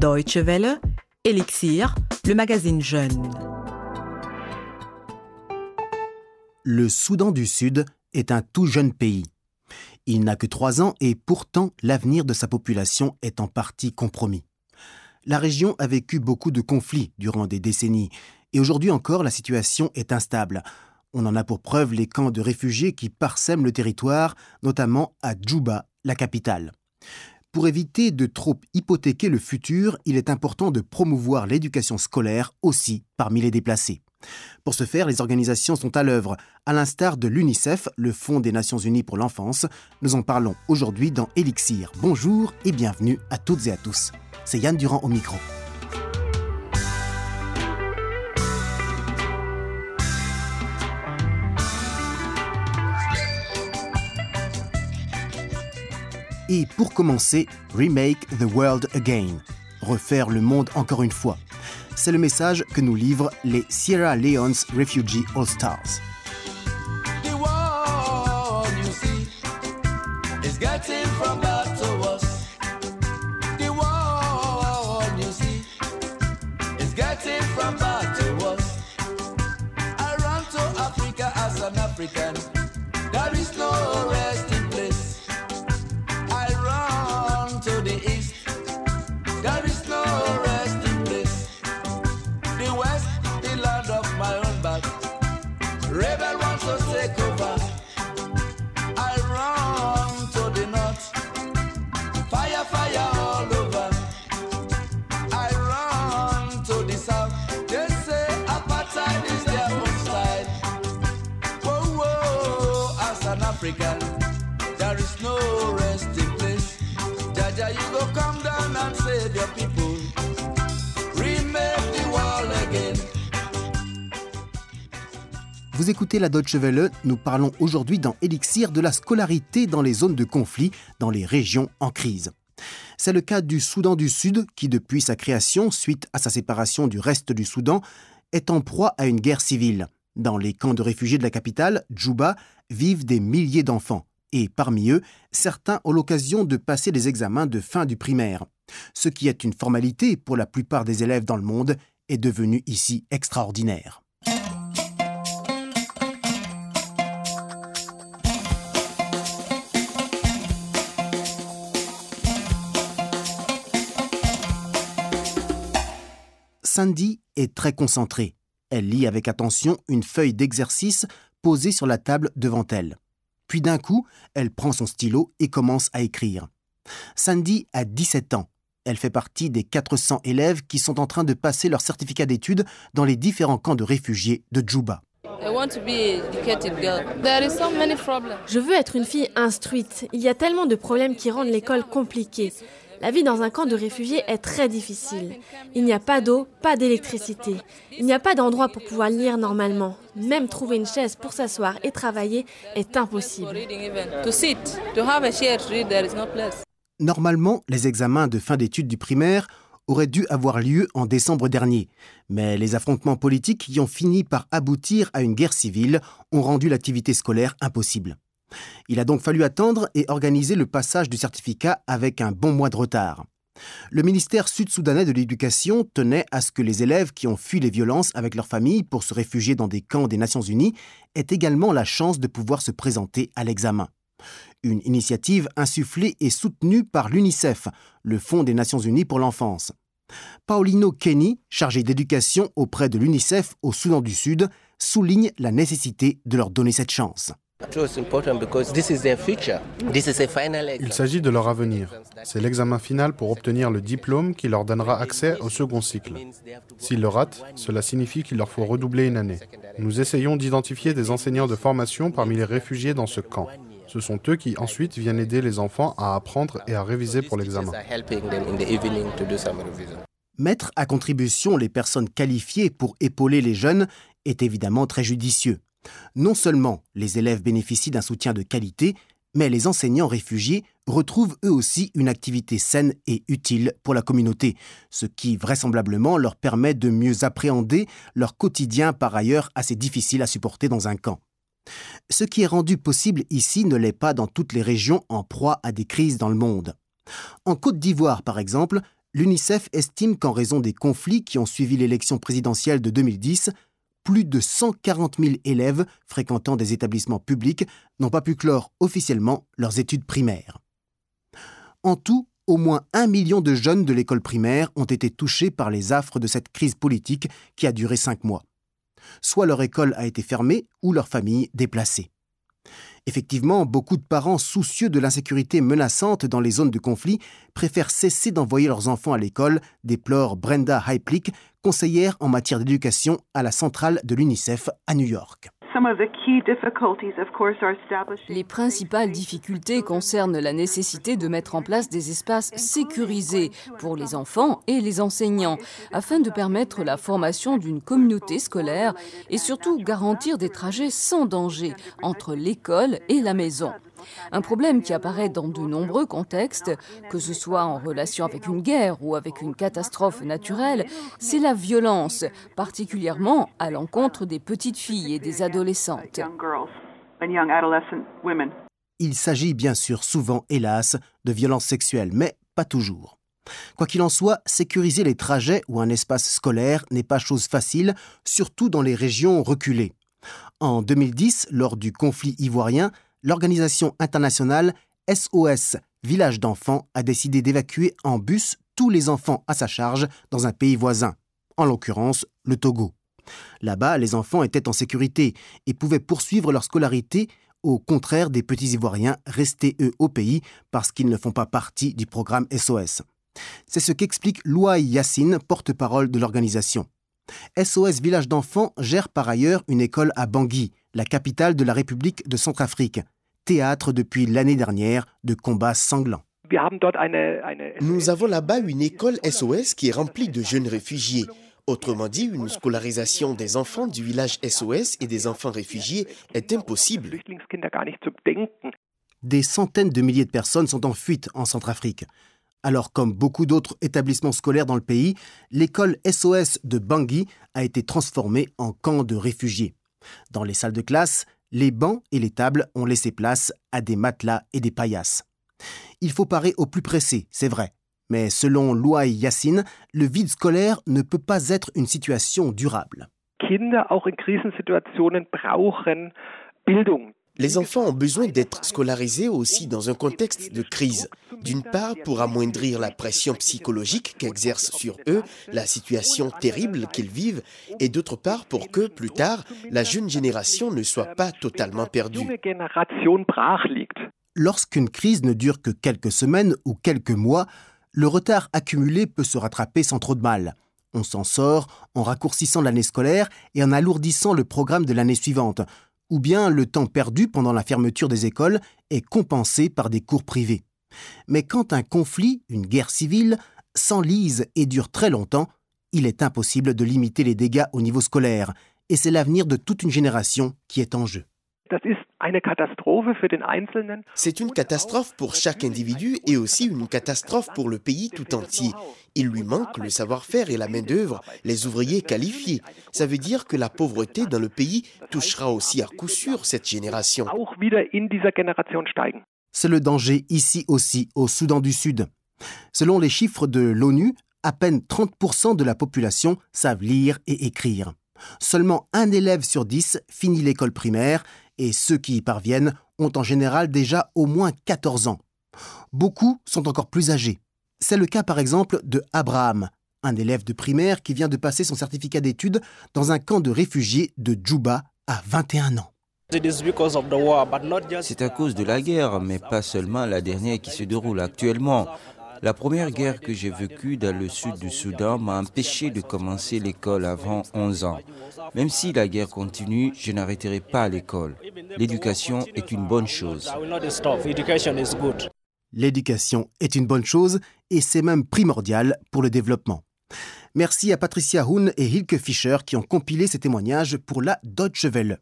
Deutsche Welle, Elixir, le magazine Jeune. Le Soudan du Sud est un tout jeune pays. Il n'a que 3 ans et pourtant l'avenir de sa population est en partie compromis. La région a vécu beaucoup de conflits durant des décennies et aujourd'hui encore la situation est instable. On en a pour preuve les camps de réfugiés qui parsèment le territoire, notamment à Djouba, la capitale. Pour éviter de trop hypothéquer le futur, il est important de promouvoir l'éducation scolaire aussi parmi les déplacés. Pour ce faire, les organisations sont à l'œuvre, à l'instar de l'UNICEF, le Fonds des Nations Unies pour l'enfance. Nous en parlons aujourd'hui dans Elixir. Bonjour et bienvenue à toutes et à tous. C'est Yann Durand au micro. Et pour commencer, Remake the World Again, refaire le monde encore une fois. C'est le message que nous livrent les Sierra Leone's Refugee All-Stars. There is no resting place. Jaja, you go come down and save your people. Remake the world again. Vous écoutez la Deutsche Welle. Nous parlons aujourd'hui dans Elixir de la scolarité dans les zones de conflit, dans les régions en crise. C'est le cas du Soudan du Sud qui, depuis sa création, suite à sa séparation du reste du Soudan, est en proie à une guerre civile. Dans les camps de réfugiés de la capitale, Djouba, vivent des milliers d'enfants. Et parmi eux, certains ont l'occasion de passer des examens de fin du primaire. Ce qui est une formalité pour la plupart des élèves dans le monde est devenu ici extraordinaire. Sandy est très concentrée. Elle lit avec attention une feuille d'exercice posée sur la table devant elle. Puis d'un coup, elle prend son stylo et commence à écrire. Sandy a 17 ans. Elle fait partie des 400 élèves qui sont en train de passer leur certificat d'études dans les différents camps de réfugiés de Djouba. Je veux être une fille instruite. Il y a tellement de problèmes qui rendent l'école compliquée. La vie dans un camp de réfugiés est très difficile. Il n'y a pas d'eau, pas d'électricité. Il n'y a pas d'endroit pour pouvoir lire normalement. Même trouver une chaise pour s'asseoir et travailler est impossible. Normalement, les examens de fin d'études du primaire auraient dû avoir lieu en décembre dernier. Mais les affrontements politiques qui ont fini par aboutir à une guerre civile ont rendu l'activité scolaire impossible. Il a donc fallu attendre et organiser le passage du certificat avec un bon mois de retard. Le ministère sud-soudanais de l'Éducation tenait à ce que les élèves qui ont fui les violences avec leurs familles pour se réfugier dans des camps des Nations Unies aient également la chance de pouvoir se présenter à l'examen. Une initiative insufflée et soutenue par l'UNICEF, le Fonds des Nations Unies pour l'enfance. Paolino Kenny, chargé d'éducation auprès de l'UNICEF au Soudan du Sud, souligne la nécessité de leur donner cette chance. Il s'agit de leur avenir. C'est l'examen final pour obtenir le diplôme qui leur donnera accès au second cycle. S'ils le ratent, cela signifie qu'il leur faut redoubler une année. Nous essayons d'identifier des enseignants de formation parmi les réfugiés dans ce camp. Ce sont eux qui ensuite viennent aider les enfants à apprendre et à réviser pour l'examen. Mettre à contribution les personnes qualifiées pour épauler les jeunes est évidemment très judicieux. Non seulement les élèves bénéficient d'un soutien de qualité, mais les enseignants réfugiés retrouvent eux aussi une activité saine et utile pour la communauté, ce qui vraisemblablement leur permet de mieux appréhender leur quotidien par ailleurs assez difficile à supporter dans un camp. Ce qui est rendu possible ici ne l'est pas dans toutes les régions en proie à des crises dans le monde. En Côte d'Ivoire, par exemple, l'UNICEF estime qu'en raison des conflits qui ont suivi l'élection présidentielle de 2010, plus de 140 000 élèves fréquentant des établissements publics n'ont pas pu clore officiellement leurs études primaires. En tout, au moins 1 million de jeunes de l'école primaire ont été touchés par les affres de cette crise politique qui a duré 5 mois. Soit leur école a été fermée ou leur famille déplacée. Effectivement, beaucoup de parents soucieux de l'insécurité menaçante dans les zones de conflit préfèrent cesser d'envoyer leurs enfants à l'école, déplore Brenda Highlick, conseillère en matière d'éducation à la centrale de l'UNICEF à New York. Les principales difficultés concernent la nécessité de mettre en place des espaces sécurisés pour les enfants et les enseignants, afin de permettre la formation d'une communauté scolaire et surtout garantir des trajets sans danger entre l'école et la maison. Un problème qui apparaît dans de nombreux contextes, que ce soit en relation avec une guerre ou avec une catastrophe naturelle, c'est la violence, particulièrement à l'encontre des petites filles et des adolescentes. Il s'agit bien sûr souvent, hélas, de violences sexuelles, mais pas toujours. Quoi qu'il en soit, sécuriser les trajets ou un espace scolaire n'est pas chose facile, surtout dans les régions reculées. En 2010, lors du conflit ivoirien, l'organisation internationale SOS, Village d'enfants, a décidé d'évacuer en bus tous les enfants à sa charge dans un pays voisin, en l'occurrence le Togo. Là-bas, les enfants étaient en sécurité et pouvaient poursuivre leur scolarité, au contraire des petits Ivoiriens restés eux au pays parce qu'ils ne font pas partie du programme SOS. C'est ce qu'explique Louaï Yassine, porte-parole de l'organisation. SOS Village d'enfants gère par ailleurs une école à Bangui, la capitale de la République de Centrafrique, théâtre depuis l'année dernière de combats sanglants. Nous avons là-bas une école SOS qui est remplie de jeunes réfugiés. Autrement dit, une scolarisation des enfants du village SOS et des enfants réfugiés est impossible. Des centaines de milliers de personnes sont en fuite en Centrafrique. Alors, comme beaucoup d'autres établissements scolaires dans le pays, l'école SOS de Bangui a été transformée en camp de réfugiés. Dans les salles de classe, les bancs et les tables ont laissé place à des matelas et des paillasses. Il faut parer au plus pressé, c'est vrai. Mais selon Louaï Yassine, le vide scolaire ne peut pas être une situation durable. Les enfants ont besoin d'être scolarisés aussi dans un contexte de crise. D'une part, pour amoindrir la pression psychologique qu'exerce sur eux la situation terrible qu'ils vivent, et d'autre part pour que, plus tard, la jeune génération ne soit pas totalement perdue. Lorsqu'une crise ne dure que quelques semaines ou quelques mois, le retard accumulé peut se rattraper sans trop de mal. On s'en sort en raccourcissant l'année scolaire et en alourdissant le programme de l'année suivante, ou bien le temps perdu pendant la fermeture des écoles est compensé par des cours privés. Mais quand un conflit, une guerre civile, s'enlise et dure très longtemps, il est impossible de limiter les dégâts au niveau scolaire. Et c'est l'avenir de toute une génération qui est en jeu. C'est une catastrophe pour chaque individu et aussi une catastrophe pour le pays tout entier. Il lui manque le savoir-faire et la main-d'œuvre, les ouvriers qualifiés. Ça veut dire que la pauvreté dans le pays touchera aussi à coup sûr cette génération. C'est le danger ici aussi, au Soudan du Sud. Selon les chiffres de l'ONU, à peine 30% de la population savent lire et écrire. Seulement 1 élève sur 10 finit l'école primaire et ceux qui y parviennent ont en général déjà au moins 14 ans. Beaucoup sont encore plus âgés. C'est le cas par exemple de Abraham, un élève de primaire qui vient de passer son certificat d'études dans un camp de réfugiés de Djouba à 21 ans. C'est à cause de la guerre, mais pas seulement la dernière qui se déroule actuellement. La première guerre que j'ai vécue dans le sud du Soudan m'a empêché de commencer l'école avant 11 ans. Même si la guerre continue, je n'arrêterai pas l'école. L'éducation est une bonne chose. L'éducation est une bonne chose et c'est même primordial pour le développement. Merci à Patricia Hoon et Hilke Fischer qui ont compilé ces témoignages pour la Deutsche Welle.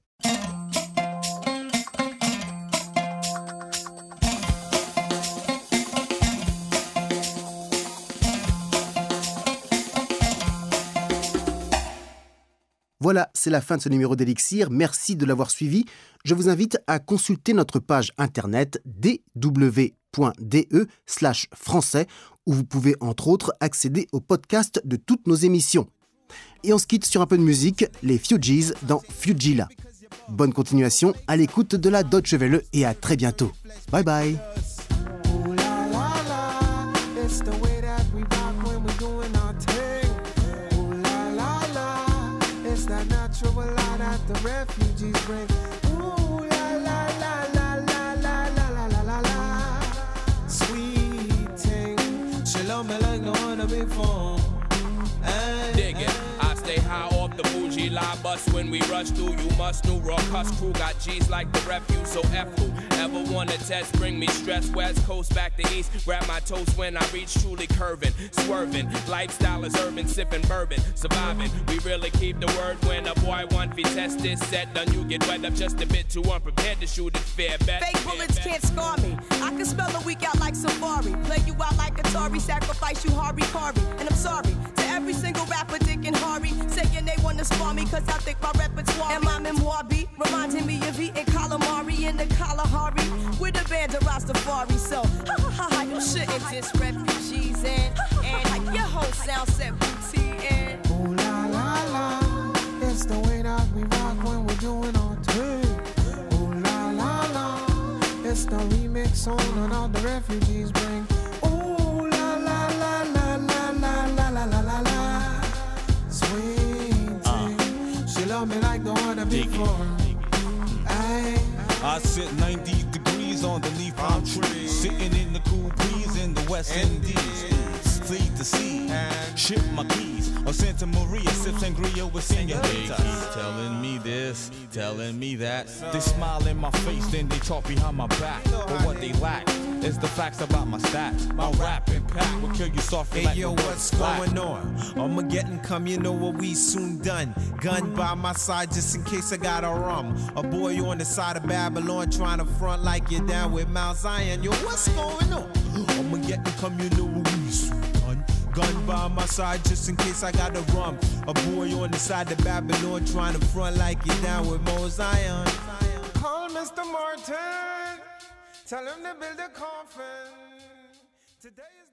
Voilà, c'est la fin de ce numéro d'Elixir. Merci de l'avoir suivi. Je vous invite à consulter notre page internet dw.de/français où vous pouvez entre autres accéder au podcast de toutes nos émissions. Et on se quitte sur un peu de musique, les Fugees dans Fugeela. Bonne continuation à l'écoute de la Deutsche Welle et à très bientôt. Bye bye. Bus when we rush through, you must know raw cuss crew got G's like the refuse, so F who ever wanna test, bring me stress, west coast back to east, grab my toes when I reach, truly curving, swerving, lifestyle is urban, sipping bourbon, surviving, we really keep the word when a boy want be tested, set done, you get wet up just a bit too unprepared to shoot a fair bet. Fake bullets can't scar me, I can smell a week out like safari, play you out like Atari, sacrifice you Hari Kari, and I'm sorry to every single rapper Dick and Hari, saying they wanna spar me cause I think my repertoire and my memoir be reminding me of eating calamari in the Kalahari with a band of Rastafari. So, you shouldn't diss refugees and your whole sound set routine. Ooh la la la, it's the way that we rock when we're doing our thing. Ooh la la la, it's the remix song that all the refugees bring. Ooh la la la la la la la la la la la. Sweet. Love me like the water before. I sit 90 degrees underneath palm trees, sitting in the cool breeze in the West Indies. Fleet to sea, ship my keys, or Santa Maria, sip sangria with senoritas. They keep telling me this, telling me that. They smile in my face, then they talk behind my back. But what they lack is the facts about my stats. My rap impact will kill you softly. Hey like yo, what's going on? I'ma get and come, you know what we soon done. Gun by my side just in case I got a rum. A boy you on the side of Babylon trying to front like you're down with Mount Zion. Yo, what's going on? I'ma get and come, you know what we soon done. Gun by my side just in case I got a rum. A boy on the side of Babylon trying to front like you're down with Mount Zion. Call Mr. Martin. Tell him to build a coffin. Today is